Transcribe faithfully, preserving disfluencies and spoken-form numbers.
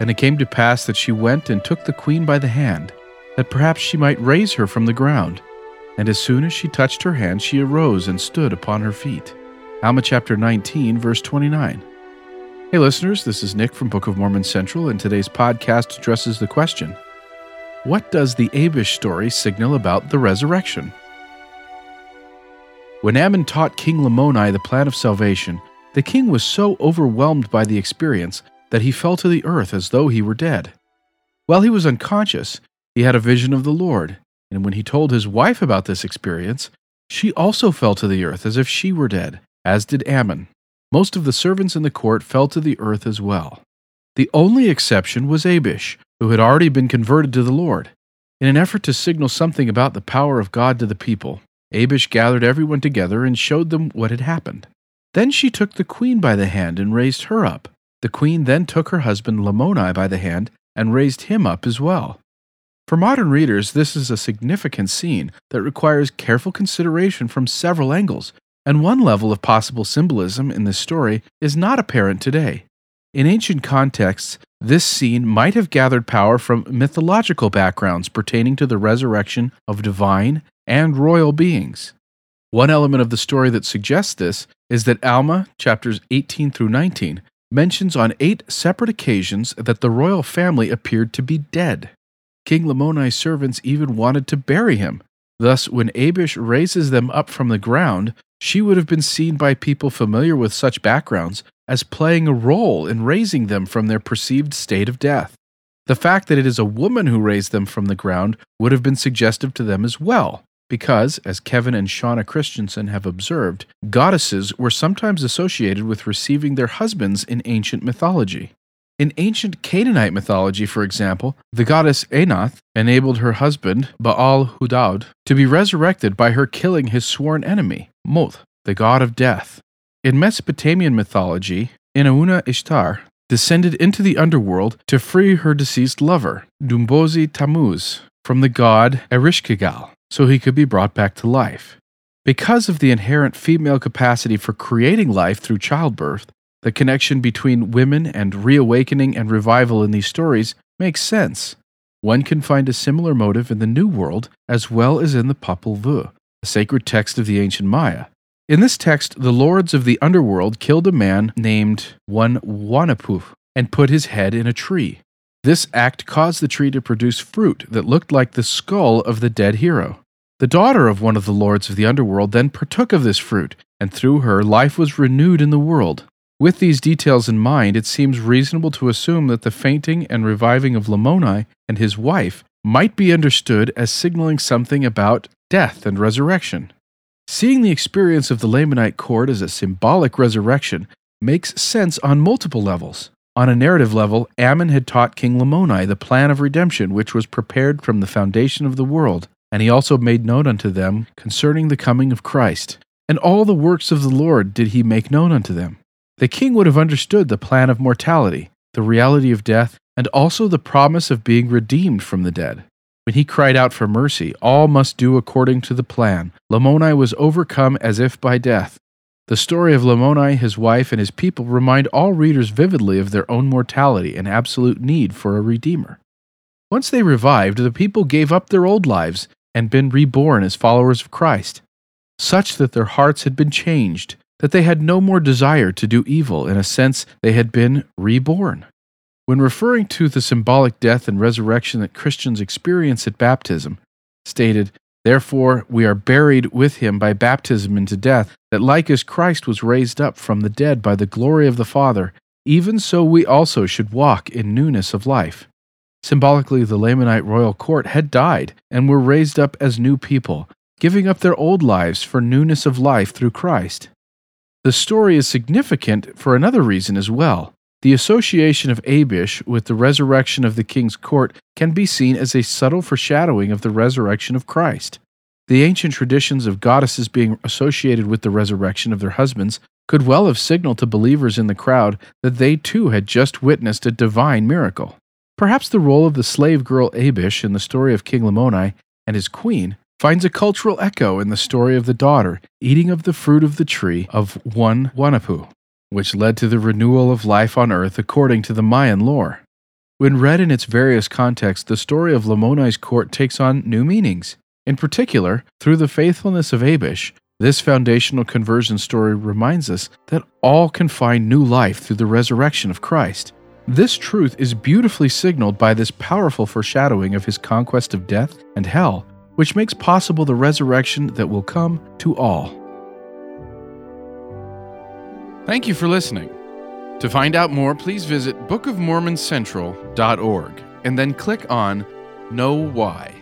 And it came to pass that she went and took the queen by the hand, that perhaps she might raise her from the ground. And as soon as she touched her hand, she arose and stood upon her feet. Alma chapter nineteen, verse twenty-nine. Hey listeners, this is Nick from Book of Mormon Central, and today's podcast addresses the question, what does the Abish story signal about the resurrection? When Ammon taught King Lamoni the plan of salvation, the king was so overwhelmed by the experience that he fell to the earth as though he were dead. While he was unconscious, he had a vision of the Lord, and when he told his wife about this experience, she also fell to the earth as if she were dead, as did Ammon. Most of the servants in the court fell to the earth as well. The only exception was Abish, who had already been converted to the Lord. In an effort to signal something about the power of God to the people, Abish gathered everyone together and showed them what had happened. Then she took the queen by the hand and raised her up. The queen then took her husband Lamoni by the hand and raised him up as well. For modern readers, this is a significant scene that requires careful consideration from several angles, and one level of possible symbolism in this story is not apparent today. In ancient contexts, this scene might have gathered power from mythological backgrounds pertaining to the resurrection of divine and royal beings. One element of the story that suggests this is that Alma, chapters eighteen through nineteen, mentions on eight separate occasions that the royal family appeared to be dead. King Lamoni's servants even wanted to bury him. Thus, when Abish raises them up from the ground, she would have been seen by people familiar with such backgrounds as playing a role in raising them from their perceived state of death. The fact that it is a woman who raised them from the ground would have been suggestive to them as well, because, as Kevin and Shauna Christensen have observed, goddesses were sometimes associated with receiving their husbands in ancient mythology. In ancient Canaanite mythology, for example, the goddess Anath enabled her husband, Baal Hudad, to be resurrected by her killing his sworn enemy, Moth, the god of death. In Mesopotamian mythology, Inanna Ishtar descended into the underworld to free her deceased lover, Dumuzi Tammuz, from the god Erishkigal, so he could be brought back to life. Because of the inherent female capacity for creating life through childbirth, the connection between women and reawakening and revival in these stories makes sense. One can find a similar motive in the New World as well as in the Popol Vuh, a sacred text of the ancient Maya. In this text, the lords of the underworld killed a man named Hun Hunapuh and put his head in a tree. This act caused the tree to produce fruit that looked like the skull of the dead hero. The daughter of one of the lords of the underworld then partook of this fruit, and through her, life was renewed in the world. With these details in mind, it seems reasonable to assume that the fainting and reviving of Lamoni and his wife might be understood as signaling something about death and resurrection. Seeing the experience of the Lamanite court as a symbolic resurrection makes sense on multiple levels. On a narrative level, Ammon had taught King Lamoni the plan of redemption which was prepared from the foundation of the world, and he also made known unto them concerning the coming of Christ. And all the works of the Lord did he make known unto them. The king would have understood the plan of mortality, the reality of death, and also the promise of being redeemed from the dead. When he cried out for mercy, all must do according to the plan. Lamoni was overcome as if by death. The story of Lamoni, his wife, and his people remind all readers vividly of their own mortality and absolute need for a redeemer. Once they revived, the people gave up their old lives and been reborn as followers of Christ, such that their hearts had been changed, that they had no more desire to do evil. In a sense, they had been reborn. When referring to the symbolic death and resurrection that Christians experience at baptism, stated, "Therefore we are buried with him by baptism into death, that like as Christ was raised up from the dead by the glory of the Father, even so we also should walk in newness of life." Symbolically, the Lamanite royal court had died and were raised up as new people, giving up their old lives for newness of life through Christ. The story is significant for another reason as well. The association of Abish with the resurrection of the king's court can be seen as a subtle foreshadowing of the resurrection of Christ. The ancient traditions of goddesses being associated with the resurrection of their husbands could well have signaled to believers in the crowd that they too had just witnessed a divine miracle. Perhaps the role of the slave girl Abish in the story of King Lamoni and his queen finds a cultural echo in the story of the daughter eating of the fruit of the tree of Hun Hunapuh, which led to the renewal of life on earth according to the Mayan lore. When read in its various contexts, the story of Lamoni's court takes on new meanings. In particular, through the faithfulness of Abish, this foundational conversion story reminds us that all can find new life through the resurrection of Christ. This truth is beautifully signaled by this powerful foreshadowing of his conquest of death and hell, which makes possible the resurrection that will come to all. Thank you for listening. To find out more, please visit book of mormon central dot org and then click on Know Why.